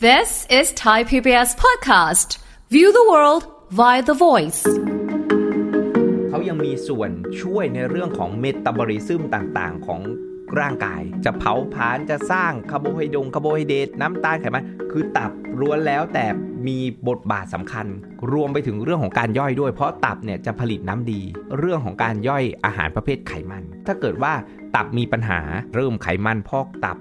This is Thai PBS podcast. View the world via the voice. เขายังมีส่วนช่วยในเรื่องของเมตาบอลิซึมต่างๆของร่างกายจะเผาผลาญจะสร้างคาร์โบไฮเดรตน้ำตาลไขมันคือตับล้วนแล้วแต่มีบทบาทสำคัญรวมไปถึงเรื่องของการย่อยด้วยเพราะตับเนี่ยจะผลิตน้ำดีเรื่องของการย่อยอาหารประเภทไขมันถ้าเกิดว่าตับมีปัญหาเริ่มไขมันพอกตับ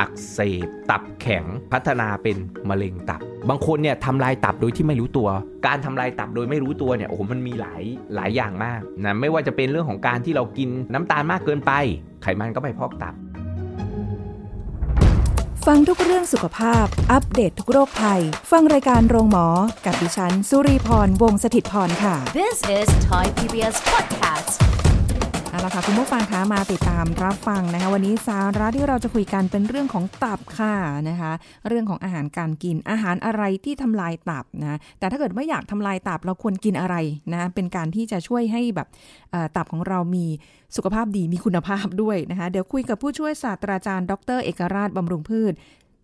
อักเสบตับแข็งพัฒนาเป็นมะเร็งตับบางคนเนี่ยทำลายตับโดยที่ไม่รู้ตัวการทำลายตับโดยไม่รู้ตัวเนี่ยโอ้โหมันมีหลายอย่างมากนะไม่ว่าจะเป็นเรื่องของการที่เรากินน้ำตาลมากเกินไปไขมันก็ไปพอกตับฟังทุกเรื่องสุขภาพอัปเดต ทุกโรคภัยฟังรายการโรงหมอกับดิฉันสุรีพรวงศ์สถิตพรค่ะ This is Thai PBS podcastเอาล่ะค่ะคุณผู้ฟังคะมาติดตามรับฟังนะคะวันนี้สาระที่เราจะคุยกันเป็นเรื่องของตับค่ะนะคะเรื่องของอาหารการกินอาหารอะไรที่ทำลายตับนะแต่ถ้าเกิดไม่อยากทำลายตับเราควรกินอะไรนะเป็นการที่จะช่วยให้แบบตับของเรามีสุขภาพดีมีคุณภาพด้วยนะคะเดี๋ยวคุยกับผู้ช่วยศาสตราจารย์ดร.เอกราชบำรุงพืช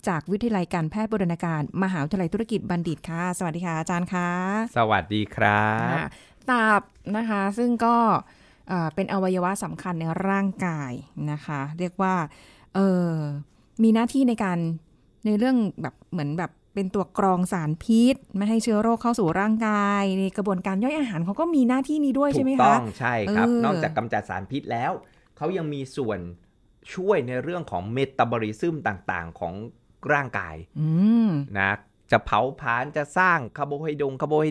จากวิทยาลัยการแพทย์บูรณาการมหาวิทยาลัยธุรกิจบัณฑิตค่ะสวัสดีค่ะอาจารย์ค่ะสวัสดีครับตับนะคะซึ่งก็เป็นอวัยวะสำคัญในร่างกายนะคะเรียกว่ามีหน้าที่ในการในเรื่องแบบเหมือนแบบเป็นตัวกรองสารพิษไม่ให้เชื้อโรคเข้าสู่ร่างกายในกระบวนการย่อยอาหารเขาก็มีหน้าที่นี้ด้วยใช่ไหมคะถูกต้องใช่ครับนอกจากกำจัดสารพิษแล้วเขายังมีส่วนช่วยในเรื่องของเมตาบอลิซึมต่างๆของร่างกายนะจะเผาผลาญจะสร้างคาร์โบไฮ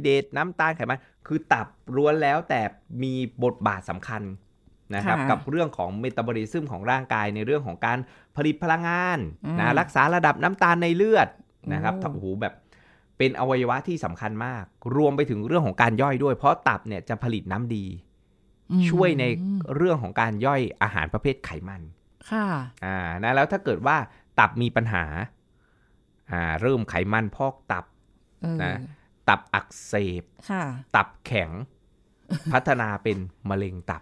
เดรตน้ำตาลไขมันคือตับล้วนแล้วแต่มีบทบาทสำคัญนะครับกับเรื่องของเมตาบอลิซึมของร่างกายในเรื่องของการผลิตพลังงานนะรักษาระดับน้ำตาลในเลือดนะครับโอ้โหแบบเป็นอวัยวะที่สำคัญมากรวมไปถึงเรื่องของการย่อยด้วยเพราะตับเนี่ยจะผลิตน้ำดีช่วยในเรื่องของการย่อยอาหารประเภทไขมันค่ะนะแล้วถ้าเกิดว่าตับมีปัญหาเริ่มไขมันพอกตับนะตับอักเสบตับแข็งพัฒนาเป็นมะเร็งตับ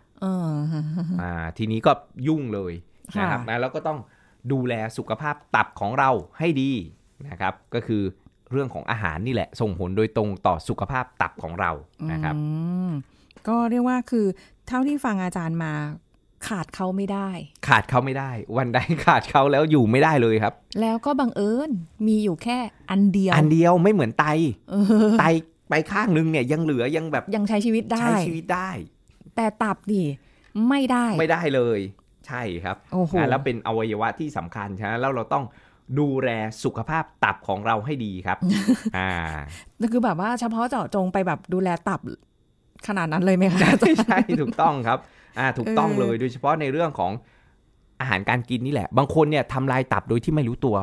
ทีนี้ก็ยุ่งเลยนะครับนะแล้วก็ต้องดูแลสุขภาพตับของเราให้ดีนะครับก็คือเรื่องของอาหารนี่แหละส่งผลโดยตรงต่อสุขภาพตับของเรานะครับก็เรียกว่าคือเท่าที่ฟังอาจารย์มาขาดเขาไม่ได้วันใดขาดเขาแล้วอยู่ไม่ได้เลยครับแล้วก็บังเอิญมีอยู่แค่อันเดียวไม่เหมือนไตไตไปข้างนึงเนี่ยยังเหลือยังแบบยังใช้ชีวิตได้แต่ตับนี่ไม่ได้เลยใช่ครับแล้วเป็นอวัยวะที่สำคัญใช่ไหมแล้วเราต้องดูแลสุขภาพตับของเราให้ดีครับคือแบบว่าเฉพาะเจาะจงไปแบบดูแลตับขนาดนั้นเลยไหมคะใช่ถูกต้องครับถูกต้องเลยโดยเฉพาะในเรื่องของอาหารการกินนี่แหละบางคนเนี่ยทำลายตับโดยที่ไม่รู้ตัว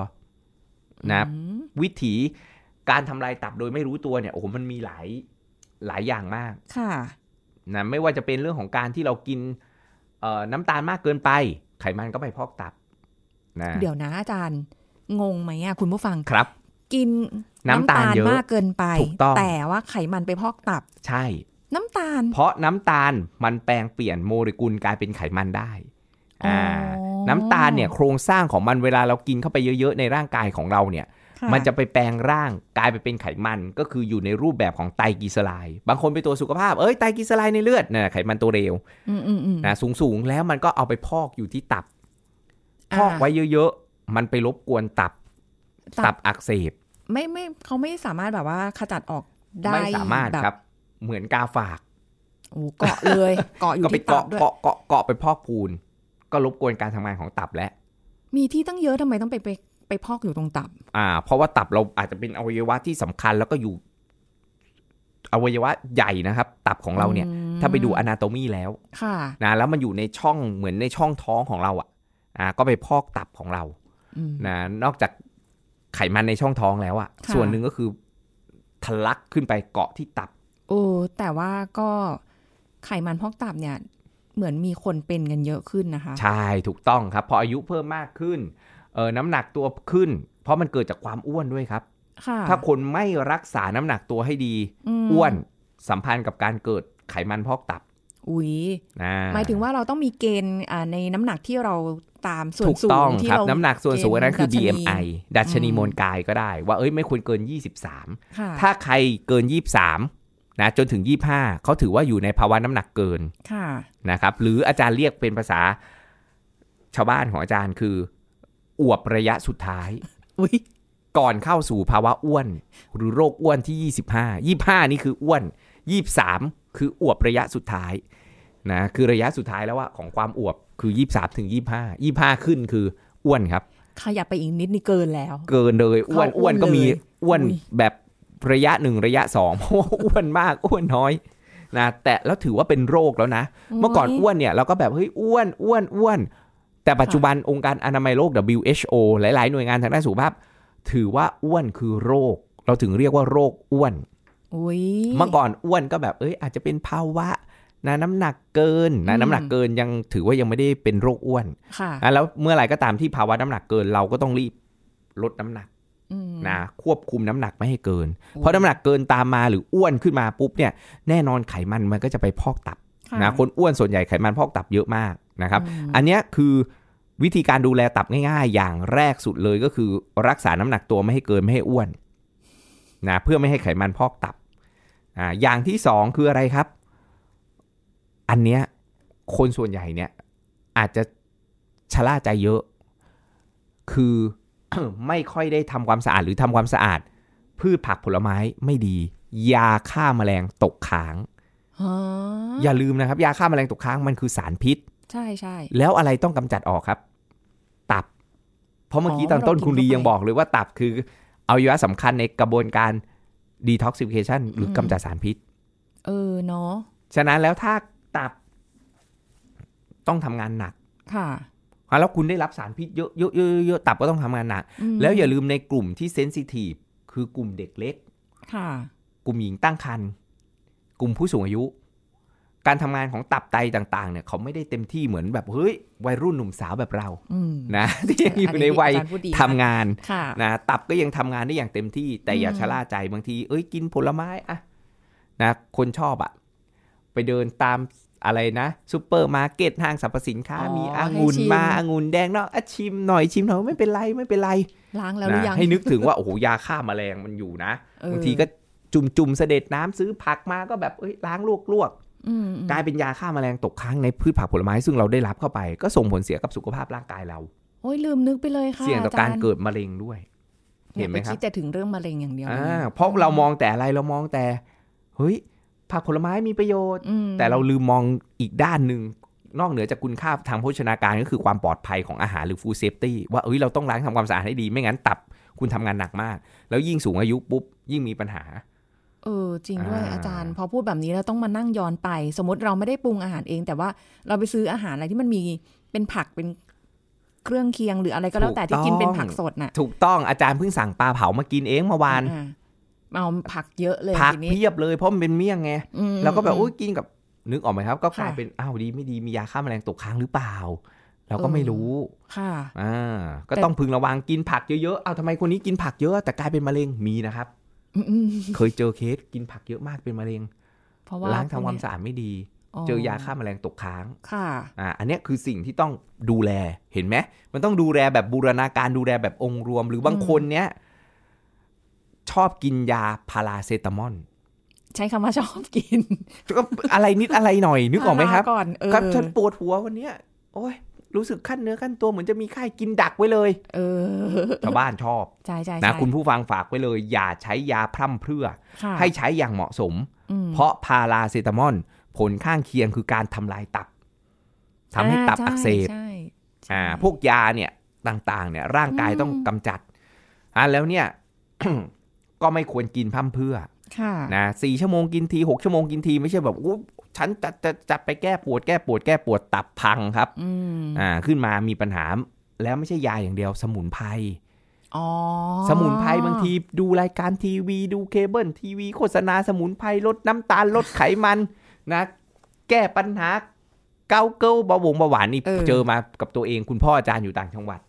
นะวิธีการทำลายตับโดยไม่รู้ตัวเนี่ยโอ้โหมันมีหลายอย่างมากค่ะนะไม่ว่าจะเป็นเรื่องของการที่เรากินน้ำตาลมากเกินไปไขมันก็ไปพอกตับนะเดี๋ยวนะอาจารย์งงไหมอ่ะคุณผู้ฟังครับกินน้ำตาลมากเกินไปแต่ว่าไขมันไปพอกตับใช่น้ำตาลเพราะน้ำตาลมันแปลงเปลี่ยนโมเลกุลกลายเป็นไขมันได้น้ำตาลเนี่ยโครงสร้างของมันเวลาเรากินเข้าไปเยอะๆในร่างกายของเราเนี่ยมันจะไปแปลงร่างกลายไปเป็นไขมันก็คืออยู่ในรูปแบบของไตรกลีเซอไรด์บางคนไปตัวสุขภาพไตรกลีเซอไรด์ในเลือดนะไขมันตัวเร็วนะสูงๆแล้วมันก็เอาไปพอกอยู่ที่ตับพอกไว้เยอะๆมันไปรบกวนตับอักเสบไม่เขาไม่สามารถแบบว่าขจัดออกได้ไม่สามารถครับเหมือนกาฝากเกาะเลยเกาะอยู่ที่ตับด้วยเกาะไปพอกพูนก็รบกวนการทำงานของตับและมีที่ตั้งเยอะทำไมต้องไปพอกอยู่ตรงตับเพราะว่าตับเราอาจจะเป็นอวัยวะที่สำคัญแล้วก็อยู่อวัยวะใหญ่นะครับตับของเราเนี่ยถ้าไปดูอนาโตมีแล้วนะแล้วมันอยู่ในช่องเหมือนในช่องท้องของเราก็ไปพอกตับของเรานะนอกจากไขมันในช่องท้องแล้วส่วนหนึ่งก็คือทะลักขึ้นไปเกาะที่ตับแต่ว่าก็ไขมันพอกตับเนี่ยเหมือนมีคนเป็นกันเยอะขึ้นนะคะใช่ถูกต้องครับพออายุเพิ่มมากขึ้นน้ำหนักตัวขึ้นเพราะมันเกิดจากความอ้วนด้วยครับถ้าคนไม่รักษาน้ำหนักตัวให้ดีอ้วนสัมพันธ์กับการเกิดไขมันพอกตับ อุ๊ยหมายถึงว่าเราต้องมีเกณฑ์ในน้ำหนักที่เราตามส่วนสูงที่เราน้ำหนักส่วนสูงนั้นคือ BMI ดัชนีมวลกายก็ได้ว่าเอ้ยไม่ควรเกิน23ถ้าใครเกิน23นะจนถึง25เขาถือว่าอยู่ในภาวะน้ำหนักเกินนะครับหรืออาจารย์เรียกเป็นภาษาชาวบ้านของอาจารย์คืออวบระยะสุดท้ายก่อนเข้าสู่ภาวะอ้วนหรือโรคอ้วนที่25นี่คืออ้วน23คืออวบระยะสุดท้ายนะคือระยะสุดท้ายแล้วว่าของความอวบคือ23ถึง25 25ขึ้นคืออ้วนครับขยับไปอีกนิดนี่เกินแล้วเกินเลยอ้วนก็มีอ้วนแบบระยะ1ระยะ2เพราะว่าอ้วนมากอ้วนน้อยนะแต่แล้วถือว่าเป็นโรคแล้วนะเมื่อก่อนอ้วนเนี่ยเราก็แบบเฮ้ยอ้วนแต่ปัจจุบันองค์การอนามัยโลก WHO หลายๆหน่วยงานทางด้านสุขภาพถือว่าอ้วนคือโรคเราถึงเรียกว่าโรคอ้วนเมื่อก่อนอ้วนก็แบบเอ้ยอาจจะเป็นภาวะนะน้ำหนักเกินนะน้ำหนักเกินยังถือว่ายังไม่ได้เป็นโรคอ้วนแล้วเมื่อไหร่ก็ตามที่ภาวะน้ำหนักเกินเราก็ต้องรีบลดน้ำหนักนะควบคุมน้ำหนักไม่ให้เกินเพราะน้ำหนักเกินตามมาหรืออ้วนขึ้นมาปุ๊บเนี่ยแน่นอนไขมันมันก็จะไปพอกตับนะคนอ้วนส่วนใหญ่ไขมันพอกตับเยอะมากนะครับอันนี้คือวิธีการดูแลตับง่ายๆอย่างแรกสุดเลยก็คือรักษาน้ำหนักตัวไม่ให้เกินไม่ให้อ้วนนะเพื่อไม่ให้ไขมันพอกตับอย่างที่สองคืออะไรครับอันเนี้ยคนส่วนใหญ่เนี่ยอาจจะชะล่าใจเยอะคือ ไม่ค่อยได้ทำความสะอาดหรือทำความสะอาดพืชผักผลไม้ไม่ดียาฆ่าแมลงตกค้าง อย่าลืมนะครับยาฆ่าแมลงตกค้างมันคือสารพิษใช่ๆแล้วอะไรต้องกำจัดออกครับตับเพราะเมื่อกี้ตอนต้นคุณลียังบอกเลยว่าตับคืออวัยวะสำคัญในกระบวนการ detoxification หรือกำจัดสารพิษเนาะฉะนั้นแล้วถ้าตับต้องทำงานหนักค่ะแล้วคุณได้รับสารพิษเยอะๆๆตับก็ต้องทำงานหนักแล้วอย่าลืมในกลุ่มที่ sensitive คือกลุ่มเด็กเล็กค่ะกลุ่มหญิงตั้งครรภ์กลุ่มผู้สูงอายุการทำงานของตับไตต่างๆเนี่ยเขาไม่ได้เต็มที่เหมือนแบบเฮ้ยวัยรุ่นหนุ่มสาวแบบเรานะที่ยังอยู่ในวัยทำงานนะตับก็ยังทำงานได้อย่างเต็มที่แต่อย่าชะล่าใจบางทีเอ้ยกินผลไม้อะนะคนชอบอะไปเดินตามอะไรนะซุปเปอร์มาร์เก็ตห้างสรรพสินค้ามีองุ่นมาองุ่นแดงเนาะชิมหน่อยชิมหน่อยไม่เป็นไรไม่เป็นไรล้างแล้วหรือยังให้นึกถึงว่าโอ้โหยาฆ่าแมลงมันอยู่นะบางทีก็จุ่มเสด็จน้ำซื้อผักมาก็แบบเอ้ยล้างลวกกลายเป็นยาฆ่าแมลงตกค้างในพืชผักผลไม้ซึ่งเราได้รับเข้าไปก็ส่งผลเสียกับสุขภาพร่างกายเราโอ้ยลืมนึกไปเลยค่ะเสี่ยงต่อการเกิดมะเร็งด้วยเห็นไหมครับคิดแต่ถึงเรื่องมะเร็งอย่างเดียวเพราะเรามองแต่อะไรเรามองแต่เฮ้ยผักผลไม้มีประโยชน์แต่เราลืมมองอีกด้านนึงนอกเหนือจากคุณค่าทางโภชนาการก็คือความปลอดภัยของอาหารหรือ food safety ว่าเอ้ยเราต้องล้างทำความสะอาดให้ดีไม่งั้นตับคุณทำงานหนักมากแล้วยิ่งสูงอายุปุ๊บยิ่งมีปัญหาจริงด้วยอาจารย์พอพูดแบบนี้เราต้องมานั่งย้อนไปสมมติเราไม่ได้ปรุงอาหารเองแต่ว่าเราไปซื้ออาหารอะไรที่มันมีเป็นผักเป็นเครื่องเคียงหรืออะไรก็แล้วแต่ที่กินเป็นผักสดน่ะถูกต้องอาจารย์เพิ่งสั่งปลาเผามากินเองเมื่อวานเอาผักเยอะเลยผักเพียบเลยเพราะมันเป็นเมี่ยงไงแล้วก็แบบโอ้ยกินกับนึกออกไหมครับก็กลายเป็นอ้าวดีไม่ดีมียาฆ่าแมลงตกค้างหรือเปล่าเราก็ไม่รู้ค่ะก็ต้องพึงระวังกินผักเยอะๆเอาทำไมคนนี้กินผักเยอะแต่กลายเป็นมะเร็งมีนะครับเคยเจอเคสกินผักเยอะมากเป็นมะเร็งล้างทำความสะอาดไม่ดีเจอยาฆ่าแมลงตกค้างอันนี้คือสิ่งที่ต้องดูแลเห็นไหมมันต้องดูแลแบบบูรณาการดูแลแบบองค์รวมหรือบางคนเนี้ยชอบกินยาพาราเซตามอลใช้คำว่าชอบกินก็อะไรนิดอะไรหน่อยนึกออกไหมครับครับฉันปวดหัววันนี้โอ้ยรู้สึกขั้นเนื้อขั้นตัวเหมือนจะมีไข้กินดักไว้เลยชาวบ้านชอบใช่ๆนะคุณผู้ฟังฝากไว้เลยอย่าใช้ยาพร่ำเพรื่อให้ใช้อย่างเหมาะสมเพราะพาราเซตามอลผลข้างเคียงคือการทำลายตับทำให้ตับอักเสบพวกยาเนี่ยต่างๆเนี่ยร่างกายต้องกำจัดแล้วเนี่ย ก็ไม่ควรกินพร่ำเพรื่อนะ4ชั่วโมงกินที6ชั่วโมงกินทีไม่ใช่แบบฉันจะไปแก้ปวดตับพังครับขึ้นมามีปัญหาแล้วไม่ใช่ยาอย่างเดียวสมุนไพรสมุนไพรบางทีดูรายการทีวีดูเคเบิลทีวีโฆษณาสมุนไพรลดน้ำตาลลดไขมันนะแก้ปัญหาเกาเกาเบาหวานนี่เจอมากับตัวเองคุณพ่ออาจารย์อยู่ต่างจังหวัด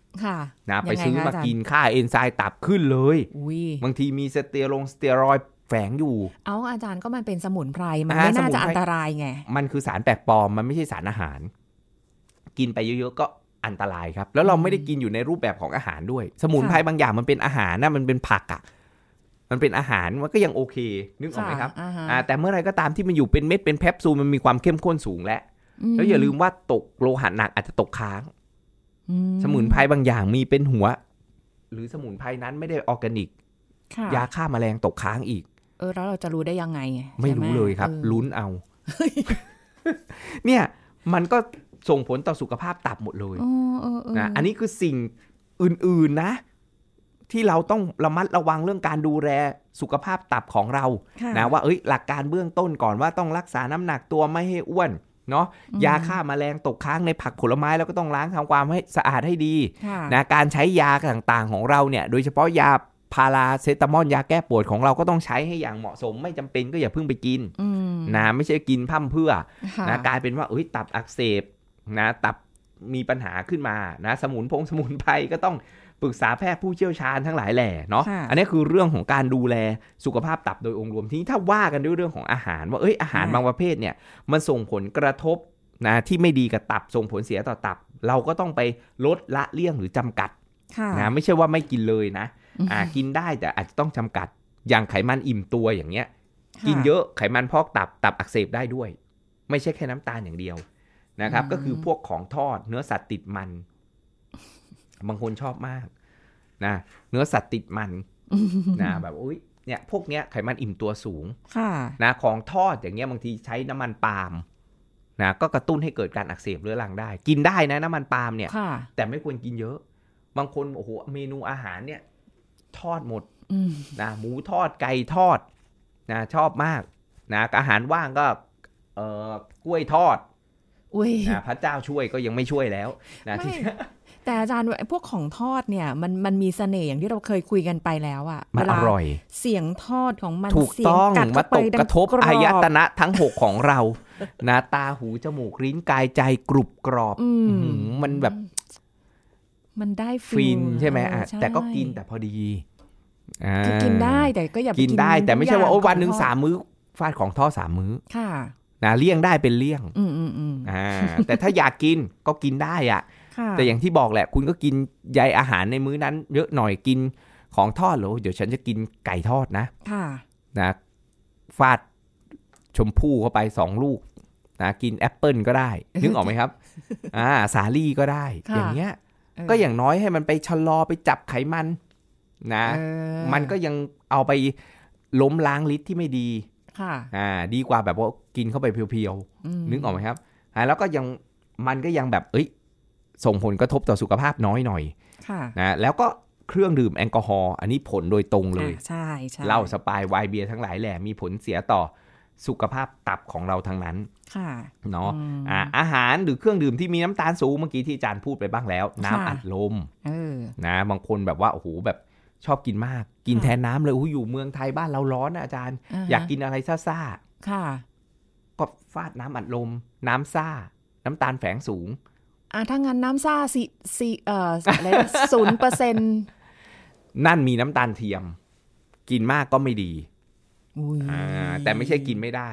นะไปซื้อมากินค่าเอนไซม์ตับขึ้นเลยบางทีมีสเตียรอยด์ แฝงอยู่เอาอาจารย์ก็มันเป็นสมุนไพรมันไม่น่าจะอันตรายไงมันคือสารแปลกปลอมมันไม่ใช่สารอาหารกินไปเยอะๆก็อันตรายครับแล้วเราไม่ได้กินอยู่ในรูปแบบของอาหารด้วยสมุนไพรบางอย่างมันเป็นอาหารนะมันเป็นผักอ่ะมันเป็นอาหารมันก็ยังโอเคนึกออกไหมครับแต่เมื่อไรก็ตามที่มันอยู่เป็นเม็ดเป็นแคปซูลมันมีความเข้มข้นสูงแล้วอย่าลืมว่าตกโลหะหนักอาจจะตกค้างสมุนไพรบางอย่างมีเป็นหัวหรือสมุนไพรนั้นไม่ได้ออร์แกนิกยาฆ่าแมลงตกค้างอีกแล้วเราจะรู้ได้ยังไงไม่รู้เลยครับลุ้นเอา เนี่ยมันก็ส่งผลต่อสุขภาพตับหมดเลยนะอันนี้คือสิ่งอื่นๆนะที่เราต้องระมัดระวังเรื่องการดูแลสุขภาพตับของเรานะว่าหลักการเบื้องต้นก่อนว่าต้องรักษาน้ำหนักตัวไม่ให้อ้วนเนาะยาฆ่าแมลงตกค้างในผักผลไม้เราก็ต้องล้างทำความให้สะอาดให้ดีนะการใช้ยาต่างๆของเราเนี่ยโดยเฉพาะยาพาราเซตามอลยาแก้ปวดของเราก็ต้องใช้ให้อย่างเหมาะสมไม่จำเป็นก็อย่าเพิ่งไปกินนะไม่ใช่กินพร่ำเพื่อนะกลายเป็นว่าตับอักเสบนะตับมีปัญหาขึ้นมานะสมุนไพรก็ต้องปรึกษาแพทย์ผู้เชี่ยวชาญทั้งหลายแหล่เนาะอันนี้คือเรื่องของการดูแลสุขภาพตับโดยองค์รวมที่ถ้าว่ากันด้วยเรื่องของอาหารว่าอาหารบางประเภทเนี่ยมันส่งผลกระทบนะที่ไม่ดีกับตับส่งผลเสียต่อตับเราก็ต้องไปลดละเลี่ยงหรือจำกัดนะไม่ใช่ว่าไม่กินเลยนะกินได้แต่อาจจะต้องจำกัดอย่างไขมันอิ่มตัวอย่างเงี้ยกินเยอะไขมันพอกตับอักเสบได้ด้วยไม่ใช่แค่น้ำตาลอย่างเดียวนะครับก็คือพวกของทอดเนื้อสัตว์ติดมันบางคนชอบมากนะเนื้อสัตว์ติดมันนะแบบเนี่ยพวกเนี้ยไขมันอิ่มตัวสูงนะของทอดอย่างเงี้ยบางทีใช้น้ำมันปาล์มนะก็กระตุ้นให้เกิดการอักเสบเรื้อรังได้กินได้นะน้ำมันปาล์มเนี่ยแต่ไม่ควรกินเยอะบางคนเมนูอาหารเนี่ยทอดหมดนะหมูทอดไก่ทอดนะชอบมากนะอาหารว่างก็กล้วยทอดนะพระเจ้าช่วยก็ยังไม่ช่วยแล้วนะแต่อาจารย์พวกของทอดเนี่ยมันมีเสน่ห์อย่างที่เราเคยคุยกันไปแล้วอ่ะมันอร่อยเสียงทอดของมันถูกต้องมาตกกระทบอายตนะทั้งหกของเรานะตาหูจมูกลิ้นกายใจกรุบกรอบมันแบบมันได้ฟินใช่ไหมแต่ก็กินแต่พอดีกินได้แต่ก็อย่ากินได้แต่ไม่ใช่ว่าวันหนึ่ง3มื้อฟาดของทอด3มื้อค่ะนะเลี่ยงได้เป็นเลี่ยงแต่ถ้าอยากกินก็กินได้อ่ะแต่อย่างที่บอกแหละคุณก็กินใยอาหารในมื้อนั้นเยอะหน่อยกินของทอดหรอเดี๋ยวฉันจะกินไก่ทอดนะนะฟาดชมพู่เข้าไป2ลูกนะกินแอปเปิลก็ได้นึกออกไหมครับสาลี่ก็ได้อย่างเงี้ยก็อย่างน้อยให้มันไปชะลอไปจับไขมันนะมันก็ยังเอาไปล้มล้างฤทธิ์ที่ไม่ดีดีกว่าแบบว่ากินเข้าไปเพียวๆนึกออกไหมครับแล้วก็ยังมันก็ยังแบบส่งผลกระทบต่อสุขภาพน้อยหน่อยนะแล้วก็เครื่องดื่มแอลกอฮอล์อันนี้ผลโดยตรงเลยเหล้าสปายไวน์เบียร์ทั้งหลายแหละมีผลเสียต่อสุขภาพตับของเราทั้งนั้นเนาะอาหารหรือเครื่องดื่มที่มีน้ำตาลสูงเมื่อกี้ที่อาจารย์พูดไปบ้างแล้วน้ำอัดลมนะบางคนแบบว่าแบบชอบกินมากกินแทนน้ำเลยอยู่เมืองไทยบ้านเราร้อนนะอาจารย์อยากกินอะไรซ่าๆค่ะก็ฟาดน้ำอัดลมน้ำซ่าน้ำตาลแฝงสูงถ้างั้นน้ำซ่าอะไร 0% นั่นมีน้ำตาลเทียมกินมากก็ไม่ดีแต่ไม่ใช่กินไม่ได้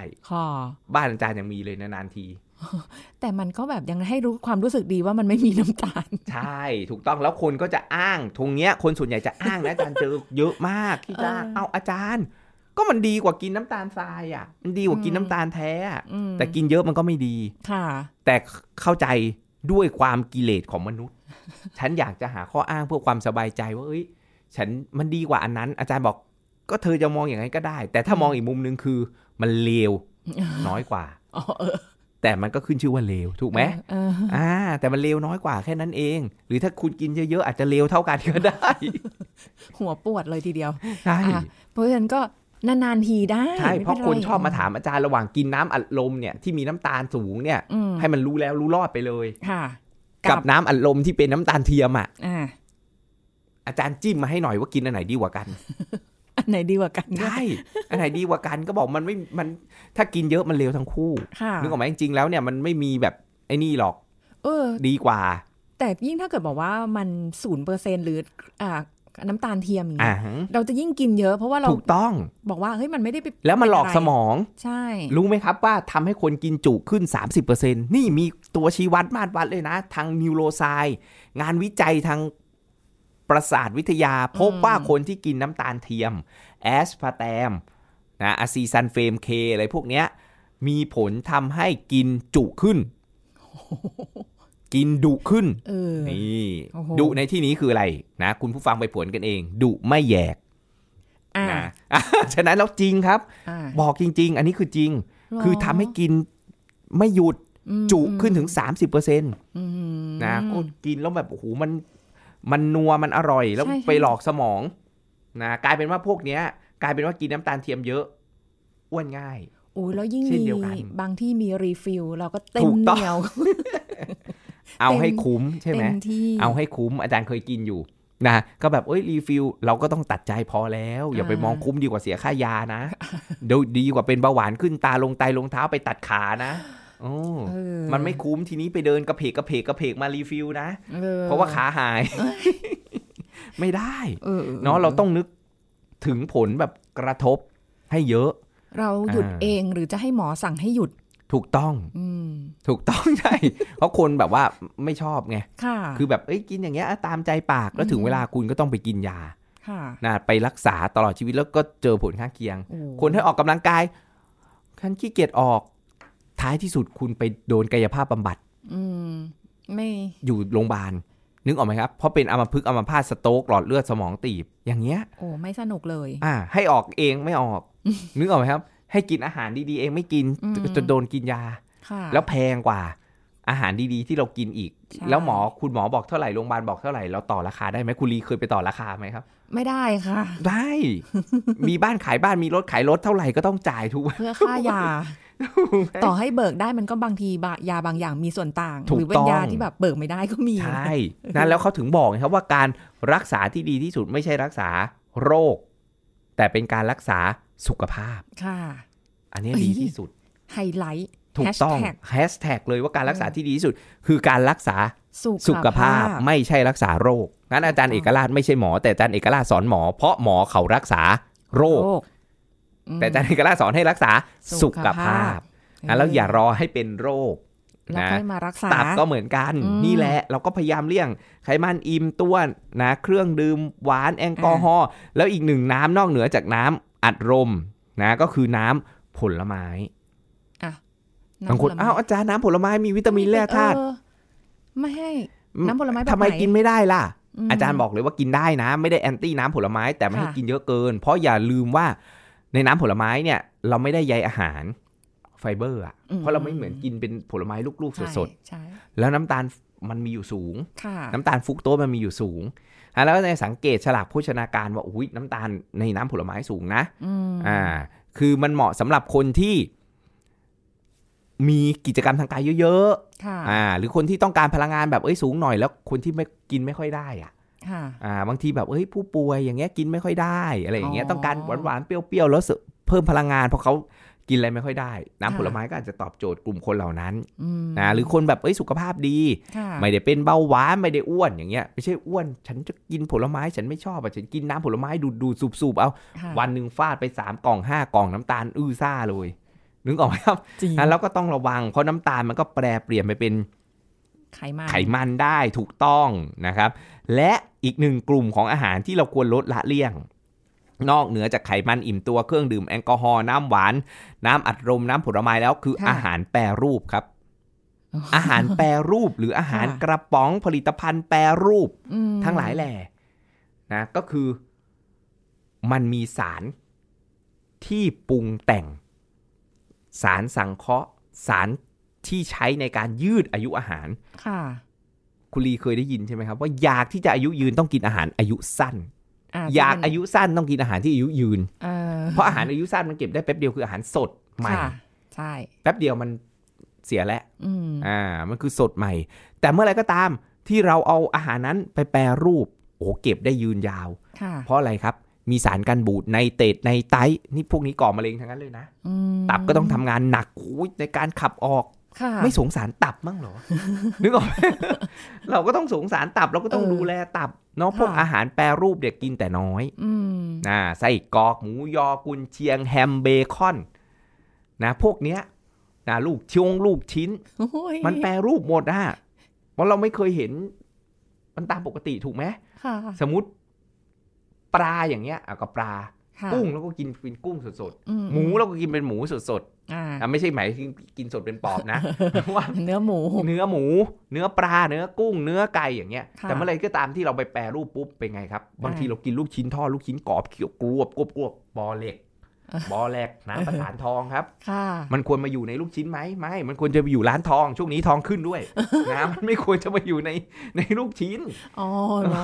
บ้านอาจารย์ยังมีเลยนานๆทีแต่มันก็แบบยังให้รู้ความรู้สึกดีว่ามันไม่มีน้ำตาลใช่ถูกต้องแล้วคนก็จะอ้างตรงเนี้ยคนส่วนใหญ่จะอ้างนะอาจารย์เจอเยอะมากที่จะเอาอาจารย์ก็มันดีกว่ากินน้ำตาลทรายอ่ะมันดีกว่ากินน้ำตาลแท้แต่กินเยอะมันก็ไม่ดีแต่เข้าใจด้วยความกิเลสของมนุษย์ฉันอยากจะหาข้ออ้างเพื่อความสบายใจว่าฉันมันดีกว่าอันนั้นอาจารย์บอกก็เธอจะมองอย่างนั้นก็ได้แต่ถ้ามองอีกมุมนึงคือมันเลวน้อยกว่าแต่มันก็ขึ้นชื่อว่าเลวถูกไหมแต่มันเลวน้อยกว่าแค่นั้นเองหรือถ้าคุณกินเยอะๆอาจจะเลวเท่ากันก็ได้หัวปวดเลยทีเดียวใช่เพราะฉะนั้นก็นานๆทีได้ใช่เพราะคนชอบมาถามอาจารย์ระหว่างกินน้ำอัดลมเนี่ยที่มีน้ำตาลสูงเนี่ยให้มันรู้แล้วรู้รอดไปเลยกับน้ำอัดลมที่เป็นน้ำตาลเทียมอ่ะอาจารย์จิ้มมาให้หน่อยว่ากินอันไหนดีกว่ากันอันไหนดีกว่ากันใช่อันไหนดีกว่ากันก็บอกมันไม่มันถ้ากินเยอะมันเลวทั้งคู่นึกออกไหมจริงๆแล้วเนี่ยมันไม่มีแบบไอ้นี่หรอกดีกว่าแต่ยิ่งถ้าเกิดบอกว่ามัน 0% หรือ น้ำตาลเทียมอย่างเงี้ยเราจะยิ่งกินเยอะเพราะว่าเราถูกต้องบอกว่าเฮ้ยมันไม่ได้ไปแล้วมันหลอกสมองใช่รู้ไหมครับว่าทำให้คนกินจุขึ้น 30% นี่มีตัวชี้วัดมาตรวัดเลยนะทางนิวโรไซน์งานวิจัยทางประสาทวิทยาพบว่าคนที่กินน้ำตาลเทียมแอสพาร์แตมนะอะซีซันเฟมเคอะไรพวกเนี้ยมีผลทำให้กินจุขึ้นกินดุขึ้นนี่ดุในที่นี้คืออะไรนะคุณผู้ฟังไปผลกันเองดุไม่แยกนะฉะนั้นแล้วจริงครับบอกจริงๆอันนี้คือจริงคือทำให้กินไม่หยุดจุขึ้นถึง 30% นะก็กินแล้วแบบโอ้โหมันนัวมันอร่อยแล้วไปหลอกสมองนะกลายเป็นว่าพวกเนี้ยกลายเป็นว่ากินน้ำตาลเทียมเยอะอ้วนง่ายโอ้แล้วยิ่งมีบางที่มีรีฟิลเราก็เต็มเหนียวเอาให้คุ้มใช่ไหมเอาให้คุ้มอาจารย์เคยกินอยู่นะก็แบบเอ้ยรีฟิลเราก็ต้องตัดใจพอแล้วอย่าไปมองคุ้มดีกว่าเสียค่ายานะดีกว่าเป็นเบาหวานขึ้นตาลงไตลงเท้าไปตัดขานะโอ้มันไม่คุ้มทีนี้ไปเดินกระเพกมารีฟิลนะเพราะว่าขาหายไม่ได้เนาะเราต้องนึกถึงผลแบบกระทบให้เยอะเราหยุดเองหรือจะให้หมอสั่งให้หยุดถูกต้องถูกต้องใช่เพราะคนแบบว่าไม่ชอบไงคือแบบเอ้ยกินอย่างเงี้ยตามใจปากแล้วถึงเวลาคุณก็ต้องไปกินยานะไปรักษาตลอดชีวิตแล้วก็เจอผลข้างเคียงคนให้ออกกำลังกายคันขี้เกียจออกท้ายที่สุดคุณไปโดนกายภาพบำบัดไม่อยู่โรงพยาบาลนึกออกไหมครับเพราะเป็นอัมพฤกษ์อัมพาตสโตรกหลอดเลือดสมองตีบอย่างเงี้ยโอ้ไม่สนุกเลยให้ออกเองไม่ออกนึกออกไหมครับให้กินอาหารดีๆเองไม่กินจนโดนกินยาแล้วแพงกว่าอาหารดีๆที่เรากินอีกแล้วคุณหมอบอกเท่าไหร่โรงพยาบาลบอกเท่าไหร่เราต่อราคาได้ไหมคุณลีเคยไปต่อราคาไหมครับไม่ได้ค่ะได้ มีบ้านขายบ้านมีรถขายรถเท่าไหร่ก็ต้องจ่ายทุก เพื่อค่ายา ต่อให้เบิกได้มันก็บางทียาบางอย่างมีส่วนต่างหรือเป็นยาที่แบบเบิกไม่ได้ก็มีใช่นั่นแล้วเขาถึงบอกนะครับว่าการรักษาที่ดีที่สุดไม่ใช่รักษาโรคแต่เป็นการรักษาสุขภาพค่ะอันนี้ดีที่สุดไฮไลท์ถูกต้องแฮชแท็กเลยว่าการรักษาที่ดีที่สุดคือการรักษาสุขภาพไม่ใช่รักษาโรคงั้นอาจารย์เอกราชไม่ใช่หมอแต่อาจารย์เอกราชสอนหมอเพราะหมอเขารักษาโรคแต่อาจารย์เอกราชสอนให้รักษาสุขภาพแล้วอย่ารอให้เป็นโรคนะตับก็เหมือนกันนี่แหละเราก็พยายามเลี่ยงไขมันอิ่มตัวนะเครื่องดื่มหวานแอลกอฮอล์แล้วอีกหนึ่งน้ำนอกเหนือจากน้ำอัดลมนะก็คือน้ำผลไม้บางคนอ้าวอาจารย์น้ำผลไม้มีวิตามินแร่ธาตุไม่ให้น้ำผลไม้แบบไหนทำไมกินไม่ได้ล่ะอาจารย์บอกเลยว่ากินได้นะไม่ได้แอนตี้น้ำผลไม้แต่ไม่ให้กินเยอะเกินเพราะอย่าลืมว่าในน้ำผลไม้เนี่ยเราไม่ได้ใยอาหารไฟเบอร์อ่ะเพราะเราไม่เหมือนกินเป็นผลไม้ลูกๆสดๆแล้วน้ำตาลมันมีอยู่สูงน้ำตาลฟรุกโตสมันมีอยู่สูงแล้วในสังเกตฉลากโภชนาการว่าอุ้ยน้ำตาลในน้ำผลไม้สูงนะคือมันเหมาะสำหรับคนที่มีกิจกรรมทางกายเยอะๆหรือคนที่ต้องการพลังงานแบบเอ้ยสูงหน่อยแล้วคนที่ไม่กินไม่ค่อยได้อ่ะบางทีแบบเอ้ยผู้ป่วยอย่างเงี้ยกินไม่ค่อยได้อะไรอย่างเงี้ยต้องการหวานๆเปรี้ยวๆแล้วเพิ่มพลังงานเพราะเขากินอะไรไม่ค่อยได้น้ำผลไม้ก็อาจจะตอบโจทย์กลุ่มคนเหล่านั้นนะหรือคนแบบเอ้ยสุขภาพดีไม่ได้เป็นเบาหวานไม่ได้อ้วนอย่างเงี้ยไม่ใช่อ้วนฉันจะกินผลไม้ฉันไม่ชอบอ่ะฉันกินน้ำผลไม้ดูดๆสูบๆเอาวันนึงฟาดไป3กล่อง5กล่องน้ำตาลอื้อซ่าเลยนึกออกไหมครับแล้วก็ต้องระวังเพราะน้ำตาลมันก็แปรเปลี่ยนไปเป็นไขมันได้ถูกต้องนะครับและอีกหนึ่งกลุ่มของอาหารที่เราควรลดละเลี่ยงนอกเหนือจากไขมันอิ่มตัวเครื่องดื่มแอลกอฮอล์น้ำหวานน้ำอัดลมน้ำผลไม้แล้วคืออาหารแปรรูปครับอาหารแปรรูปหรืออาหารกระป๋องผลิตภัณฑ์แปรรูปทั้งหลายแหล่นะก็คือมันมีสารที่ปรุงแต่งสารสังเคราะห์สารที่ใช้ในการยืดอายุอาหารค่ะคุณลีเคยได้ยินใช่ไหมครับว่าอยากที่จะอายุยืนต้องกินอาหารอายุสั้นอยากอายุสั้นต้องกินอาหารที่อายุยืนเพราะอาหารอายุสั้นมันเก็บได้แป๊บเดียวคืออาหารสดใหม่ใช่แป๊บเดียวมันเสียแล้วมันคือสดใหม่แต่เมื่อไรก็ตามที่เราเอาอาหารนั้นไปแปรรูปโอ้เก็บได้ยืนยาวเพราะอะไรครับมีสารกันบูดไนเตรตไนไตรนี่พวกนี้ก่อมะเร็งทั้งนั้นเลยนะตับก็ต้องทำงานหนักในการขับออก ไม่สงสารตับมั้งหรอ นึกออกไหม เราก็ต้องสงสารตับเราก็ต้องดูแลตับเนาะพวกอาหารแปรรูปเด็กกินแต่น้อยไส้กรอกหมูยอกุนเชียงแฮมเบคอนนะพวกเนี้ยนะลูกชิ้นมันแปรรูปหมดอะเพราะเราไม่เคยเห็นมันตามปกติถูกไหมสมมติปลาอย่างเงี้ยก็ปลากุ้งแล้วก็กินเป็นกุ้งสดๆหมูแล้วก็กินเป็นหมูสดๆไม่ใช่หมายถึงกินสดเป็นปอบนะว่าเนื้อหมูเนื้อปลาเนื้อกุ้งเนื้อไก่อย่างเงี้ยแต่เมื่อไรก็ตามที่เราไปแปรรูปปุ๊บเป็นไงครับบางทีเรากินลูกชิ้นทอดลูกชิ้นกรอบเคี้ยวกรวบบอแหลกน้ำประสานทองครับมันควรมาอยู่ในลูกชิ้นไหมไม่มันควรจะไปอยู่ร้านทองช่วงนี้ทองขึ้นด้วยนะมันไม่ควรจะมาอยู่ในลูกชิ้นอ๋อเหรอ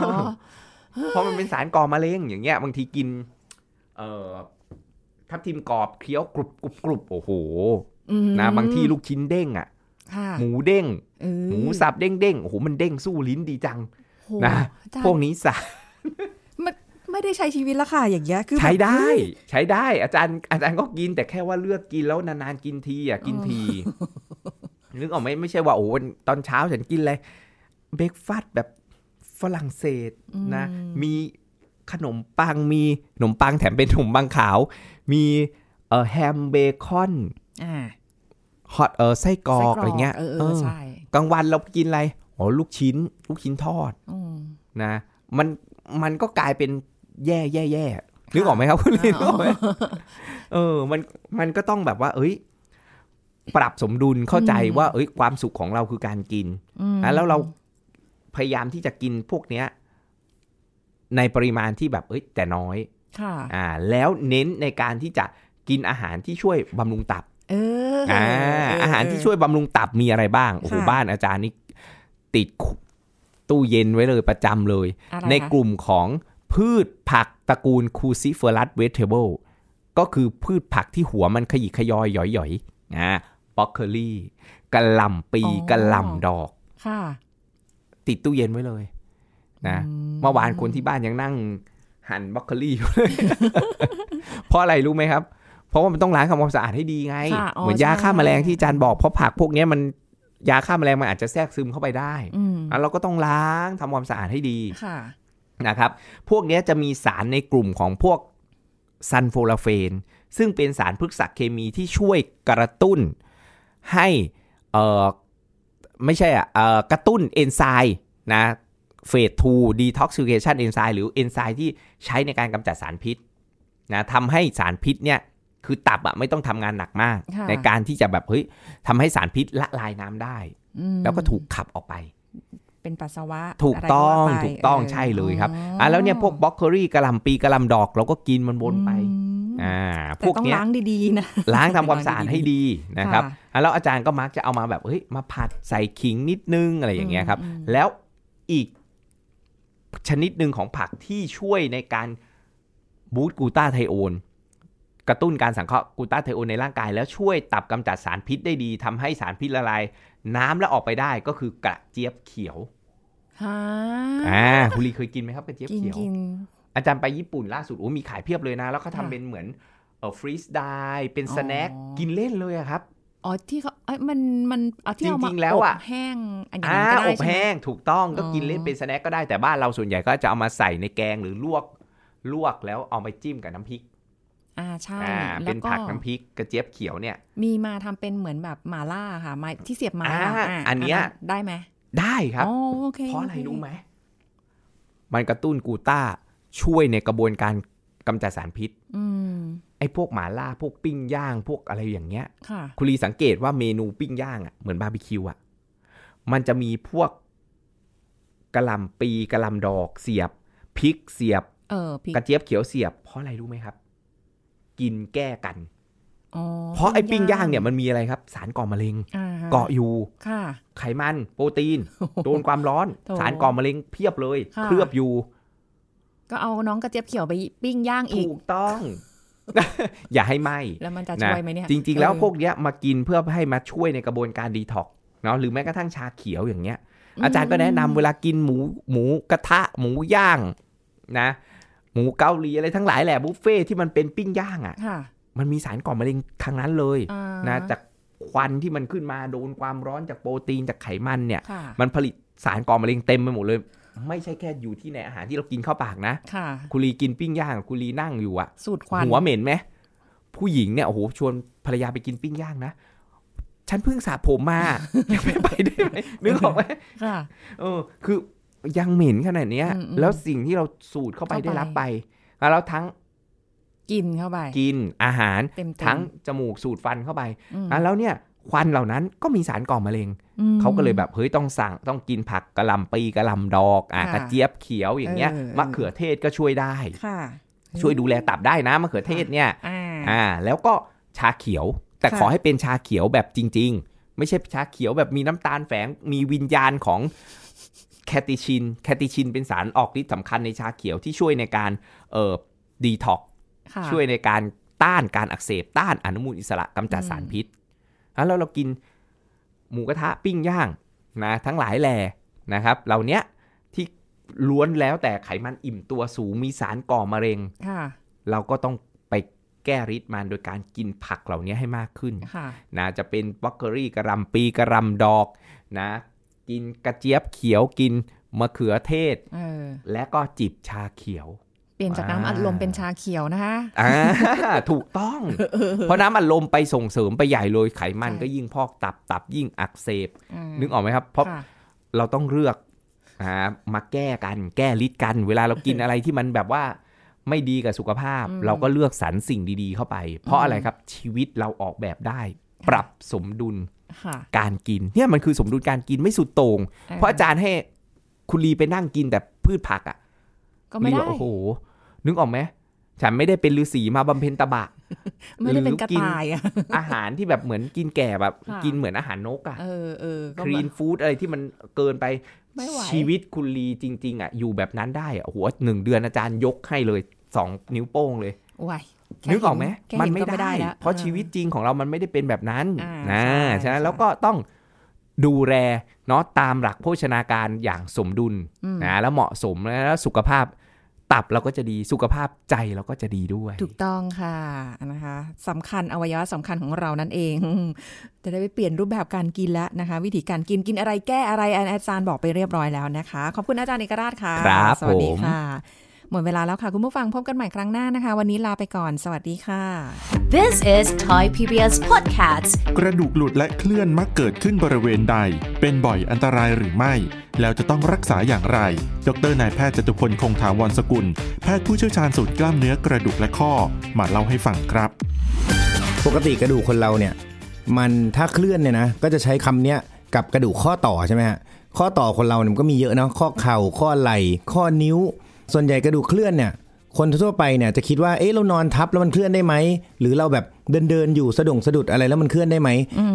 เพราะมันเป็นสารก่อมะเร็งอย่างเงี้ยบางทีกินทับทิมกรอบเคี้ยวกรุบกรุบกรุบโอ้โหนะบางทีลูกชิ้นเด้งอ่ะหมูเด้งหมูสับเด้งเด้งโอ้โหมันเด้งสู้ลิ้นดีจังนะพวกนี้สารไม่ได้ใช้ชีวิตละค่ะอย่างเงี้ยคือใช้ได้อาจารย์ก็กินแต่แค่ว่าเลือกกินแล้วนานๆกินทีอ่ะกินทีนึกออกไหมไม่ใช่ว่าโอ้ตอนเช้าฉันกินอะไรเบรกฟาสต์แบบฝรั่งเศสนะมีขนมปังแถมเป็นขนมปังขาวมีแฮมเบคอนฮอตไส้กรอกอะไรเงี้ยใช่กลางวันเรากินอะไรอ๋อลูกชิ้นทอดนะมันก็กลายเป็นแย่นึกออกไหมครับคุณลินมันก็ต้องแบบว่าเอ้ยปรับสมดุลเข้าใจว่าเอ้ยความสุขของเราคือการกินแล้วเราพยายามที่จะกินพวกเนี้ยในปริมาณที่แบบเอ้ยแต่น้อยแล้วเน้นในการที่จะกินอาหารที่ช่วยบำรุงตับอาหารที่ช่วยบำรุงตับมีอะไรบ้างโอ้โหบ้านอาจารย์นี่ติดตู้เย็นไว้เลยประจำเลยในกลุ่มของพืชผักตระกูลคูซิเฟอรัสเวจเทเบิลก็คือพืชผักที่หัวมันขยิกขยอยหย่อยๆบรอกโคลีกะหล่ำปีกะหล่ำดอกติดตู้เย็นไว้เลยนะเมื่อวานคนที่บ้านยังนั่งหั่นบรอกโคลีอยู่เลยเพราะอะไรรู้ไหมครับเพราะว่ามันต้องล้างทำความสะอาดให้ดีไงเหมือนยาฆ่าแมลงที่อาจารย์บอกเพราะผักพวกนี้มันยาฆ่าแมลงมันอาจจะแทรกซึมเข้าไปได้เราก็ต้องล้างทำความสะอาดให้ดีนะครับพวกนี้จะมีสารในกลุ่มของพวกซัลโฟราเฟนซึ่งเป็นสารพฤกษเคมีที่ช่วยกระตุ้นให้กระตุ้นเอนไซม์นะเฟส2 detoxification enzyme หรือเอนไซม์ที่ใช้ในการกำจัดสารพิษนะทำให้สารพิษเนี่ยคือตับอะไม่ต้องทำงานหนักมากในการที่จะแบบเฮ้ยทำให้สารพิษละลายน้ำได้แล้วก็ถูกขับออกไปเป็นปัสสาวะถูกต้องใช่เลยครับแล้วเนี่ยพวกบล็อกเกอรี่กะหล่ำปีกะหล่ำดอกเราก็กินมันวนไปพวกเนี้ยล้างดีๆนะล้างทำความสะอาดให้ดีนะครับแล้วอาจารย์ก็มักจะเอามาแบบเฮ้ยมาผัดใส่ขิงนิดนึงอะไรอย่างเงี้ยครับแล้วอีกชนิดหนึ่งของผักที่ช่วยในการบูสต์กลูตาไทโอนกระตุ้นการสังเคราะห์กลูตาไทโอนในร่างกายแล้วช่วยตับกำจัดสารพิษได้ดีทำให้สารพิษละลายน้ำแล้วออกไปได้ก็คือกระเจี๊ยบเขียวคุณลีเคยกินไหมครับกระเจี๊ยบเขียวอาจารย์ไปญี่ปุ่นล่าสุดโอ้มีขายเพียบเลยนะแล้วเขาทำเป็นเหมือนฟรีสไดร์เป็นสแน็คกินเล่นเลยครับอ๋อที่เขามันจริงๆแล้วอ่ะแห้งอันนี้ก็ได้อบแห้งถูกต้องก็กินเล่นเป็นสแน็คก็ได้แต่บ้านเราส่วนใหญ่ก็จะเอามาใส่ในแกงหรือลวกแล้วเอาไปจิ้มกับน้ำพริกใช่เป็นผักน้ำพริกกระเจี๊ยบเขียวเนี่ยมีมาทำเป็นเหมือนแบบหม่าล่าค่ะไม้ที่เสียบไม้อันเนี้ยได้ไหมได้ครับเพราะอะไรรู้ไหมมันกระตุ้นกลูต้าช่วยในกระบวนการกำจัดสารพิษไอ้พวกหม่าล่าพวกปิ้งย่างพวกอะไรอย่างเงี้ยคุณลีสังเกตว่าเมนูปิ้งย่างอ่ะเหมือนบาร์บีคิวอ่ะมันจะมีพวกกะหล่ำปีกะหล่ำดอกเสียบพริกเสียบกระเจี๊ยบเขียวเสียบเพราะอะไรรู้ไหมครับกินแก้กันเพราะไอ้ปิ้งย่างเนี่ยมันมีอะไรครับสารก่อมะเร็งเกาะอยู่ไขมันโปรตีนโดนความร้อนสารก่อมะเร็งเพียบเลยเคลือบอยู่ก็เอาน้องกระเจี๊ยบเขียวไปปิ้งย่างอีกถูกต้องอย่าให้ไหมแล้วมันจะช่วยไหมเนี่ยจริงๆแล้วพวกเนี้ยมากินเพื่อให้มาช่วยในกระบวนการดีท็อกซ์เนาะหรือแม้กระทั่งชาเขียวอย่างเงี้ยอาจารย์ก็แนะนำเวลากินหมูกระทะหมูย่างนะหมูเกาหลีอะไรทั้งหลายแหละบุฟเฟ่ที่มันเป็นปิ้งย่างอ่ะมันมีสารก่อมะเร็งทางนั้นเลยนะจาก ควันที่มันขึ้นมาโดนความร้อนจากโปรตีนจากไขมันเนี่ยมันผลิตสารก่อมะเร็งเต็มไปหมดเลยไม่ใช่แค่อยู่ที่ในอาหารที่เรากินเข้าปากนะคุรีกินปิ้งย่างคุรีนั่งอยู่อะสูดควันหัวเหม็นไหมผู้หญิงเนี่ยโอ้โหชวนภรรยาไปกินปิ้งย่างนะฉันเพิ่งสระผมมายังไม่ไปได้ไหมนึกออกไหมคือยังเหม็นขนาดนี้แล้วสิ่งที่เราสูดเข้าไปได้รับไปแล้วทั้งกินเข้าไปกินอาหารทั้งจมูกสูดฟันเข้าไปแล้วเนี่ยควันเหล่านั้นก็มีสารก่อมะเร็งเขาก็เลยแบบเฮ้ยต้องสั่งต้องกินผักกะหล่ำปีกะหล่ำดอกกระเจี๊ยบเขียวอย่างเงี้ยมะเขือเทศก็ช่วยได้ช่วยดูแลตับได้นะมะเขือเทศเนี่ยแล้วก็ชาเขียวแต่ขอให้เป็นชาเขียวแบบจริงๆไม่ใช่ชาเขียวแบบมีน้ำตาลแฝงมีวิญญาณของแคทิชินเป็นสารออกฤทธิ์สำคัญในชาเขียวที่ช่วยในการดีท็อกช่วยในการต้านการอักเสบต้านอนุมูลอิสระกำจัดสารพิษแล้วเรากินหมูกระทะปิ้งย่างนะทั้งหลายแหล่นะครับเหล่านี้ที่ล้วนแล้วแต่ไขมันอิ่มตัวสูงมีสารก่อมะเร็งเราก็ต้องไปแก้ฤทธิ์มันโดยการกินผักเหล่านี้ให้มากขึ้นนะจะเป็นบล็อกเกอรี่กะหล่ำปีกะหล่ำดอกนะกินกระเจี๊ยบเขียวกินมะเขือเทศและก็จิบชาเขียวเปลี่ยนจากน้ำอัดลมเป็นชาเขียวนะคะถูกต้อง เพราะน้ำอัดลมไปส่งเสริมไปใหญ่เลยไขมันก็ยิ่งพอกตับยิ่งอักเสบนึกออกไหมครับเพราะเราต้องเลือกมาแก้ฤทธิ์กันเวลาเรากินอะไรที่มันแบบว่าไม่ดีกับสุขภาพเราก็เลือกสรรสิ่งดีๆเข้าไปเพราะอะไรครับชีวิตเราออกแบบได้ปรับสมดุลการกินเนี่ยมันคือสมดุลการกินไม่สุดโต่งเพราะอาจารย์ให้คุณลีไปนั่งกินแต่พืชผักอ่ะก็ไม่ได้โอ้โหนึกออกไหมฉันไม่ได้เป็นฤาษีมาบำเพ็ญตบะไม่ได้เป็นกระต่ายอ่ะอาหารที่แบบเหมือนกินแก่แบบกินเหมือนอาหารนกอ่ะคลีนฟู้ดอะไรที่มันเกินไปชีวิตคุณลีจริงๆอ่ะอยู่แบบนั้นได้อ่ะโอ้โห1 เดือนอาจารย์ยกให้เลย2 นิ้วโป้งเลยนึกออกไหมมันไม่ได้เพราะชีวิตจริงของเรามันไม่ได้เป็นแบบนั้นนะฉะนั้นแล้วก็ต้องดูแลเนาะตามหลักโภชนาการอย่างสมดุลนะแล้วเหมาะสมแล้วสุขภาพตับเราก็จะดีสุขภาพใจเราก็จะดีด้วยถูกต้องค่ะนะคะสำคัญอวัยวะสำคัญของเรานั่นเองจะได้ไปเปลี่ยนรูปแบบการกินแล้วนะคะวิธีการกินอะไรแก้อะไรอาจารย์บอกไปเรียบร้อยแล้วนะคะขอบคุณอาจารย์เอกราชค่ะครับสวัสดีค่ะหมดเวลาแล้วค่ะคุณผู้ฟังพบกันใหม่ครั้งหน้านะคะวันนี้ลาไปก่อนสวัสดีค่ะ This is Thai PBS Podcast กระดูกหลุดและเคลื่อนมักเกิดขึ้นบริเวณใดเป็นบ่อยอันตรายหรือไม่แล้วจะต้องรักษาอย่างไรดร.นายแพทย์จตุพลคงถาวรสกุลแพทย์ผู้เชี่ยวชาญสูตรกล้ามเนื้อกระดูกและข้อมาเล่าให้ฟังครับปกติกระดูกคนเราเนี่ยมันถ้าเคลื่อนเนี่ยนะก็จะใช้คำเนี้ยกับกระดูกข้อต่อใช่ไหมฮะข้อต่อคนเราเนี่ยมันก็มีเยอะเนาะข้อเข่าข้อไหล่ข้อนิ้วส่วนใหญ่กระดูกเคลื่อนเนี่ยคนทั่วไปเนี่ยจะคิดว่าเอ๊ะเรานอนทับแล้วมันเคลื่อนได้ไหมหรือเราแบบเดินอยู่สะดุดอะไรแล้วมันเคลื่อนได้ไหม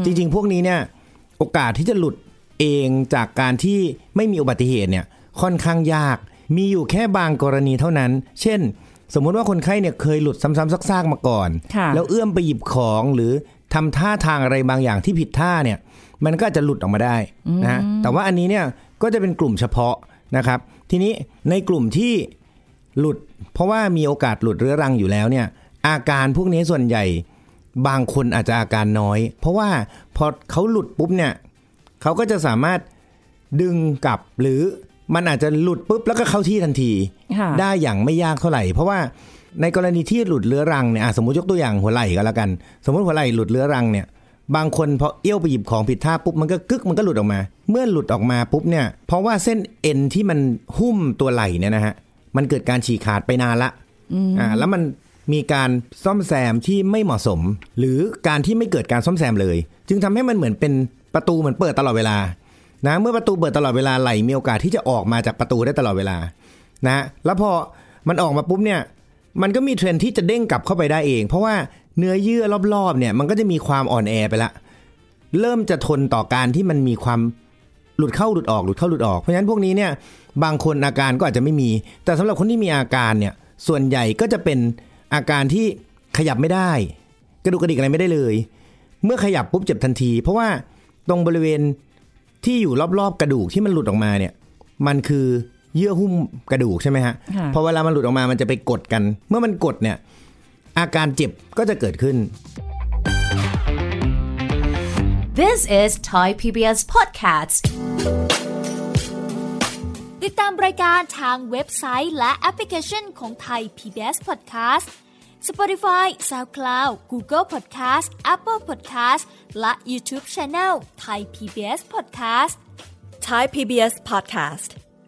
จริงๆพวกนี้เนี่ยโอกาสที่จะหลุดเองจากการที่ไม่มีอุบัติเหตุเนี่ยค่อนข้างยากมีอยู่แค่บางกรณีเท่านั้นเช่นสมมติว่าคนไข้เนี่ยเคยหลุดซ้ำๆซากๆมาก่อนแล้วเอื้อมไปหยิบของหรือทำท่าทางอะไรบางอย่างที่ผิดท่าเนี่ยมันก็จะหลุดออกมาได้นะแต่ว่าอันนี้เนี่ยก็จะเป็นกลุ่มเฉพาะนะครับทีนี้ในกลุ่มที่หลุดเพราะว่ามีโอกาสหลุดเรื้อรังอยู่แล้วเนี่ยอาการพวกนี้ส่วนใหญ่บางคนอาจจะอาการน้อยเพราะว่าพอเขาหลุดปุ๊บเนี่ยเขาก็จะสามารถดึงกลับหรือมันอาจจะหลุดปุ๊บแล้วก็เข้าที่ทันทีได้อย่างไม่ยากเท่าไหร่เพราะว่าในกรณีที่หลุดเรื้อรังเนี่ยสมมติยกตัวอย่างหัวไหล่ก็แล้วกันสมมติหัวไหล่หลุดเรื้อรังเนี่ยบางคนพอเอี้ยวไปหยิบของผิดท่าปุ๊บมันก็กึกมันก็หลุดออกมาเมื่อหลุดออกมาปุ๊บเนี่ยเพราะว่าเส้นเอ็นที่มันหุ้มตัวไหล่เนี่ยนะฮะมันเกิดการฉีกขาดไปนานละแล้วมันมีการซ่อมแซมที่ไม่เหมาะสมหรือการที่ไม่เกิดการซ่อมแซมเลยจึงทำให้มันเหมือนเป็นประตูเหมือนเปิดตลอดเวลานะเมื่อประตูเปิดตลอดเวลาไหล่มีโอกาสที่จะออกมาจากประตูได้ตลอดเวลานะแล้วพอมันออกมาปุ๊บเนี่ยมันก็มีเทรนด์ที่จะเด้งกลับเข้าไปได้เองเพราะว่าเนื้อเยื่อรอบๆเนี่ยมันก็จะมีความอ่อนแอไปละเริ่มจะทนต่อการที่มันมีความหลุดเข้าหลุดออกหลุดเข้าหลุดออกเพราะฉะนั้นพวกนี้เนี่ยบางคนอาการก็อาจจะไม่มีแต่สำหรับคนที่มีอาการเนี่ยส่วนใหญ่ก็จะเป็นอาการที่ขยับไม่ได้กระดูกกระดิกอะไรไม่ได้เลยเมื่อขยับปุ๊บเจ็บทันทีเพราะว่าตรงบริเวณที่อยู่รอบๆกระดูกที่มันหลุดออกมาเนี่ยมันคือเยื่อหุ้มกระดูกใช่ไหมฮะพอเวลามันหลุดออกมามันจะไปกดกันเมื่อมันกดเนี่ยอาการเจ็บก็จะเกิดขึ้น This is Thai PBS Podcast ติดตามรายการทางเว็บไซต์และแอปพลิเคชันของ Thai PBS Podcast Spotify, SoundCloud, Google Podcast, Apple Podcast และ YouTube Channel Thai PBS Podcast Thai PBS Podcast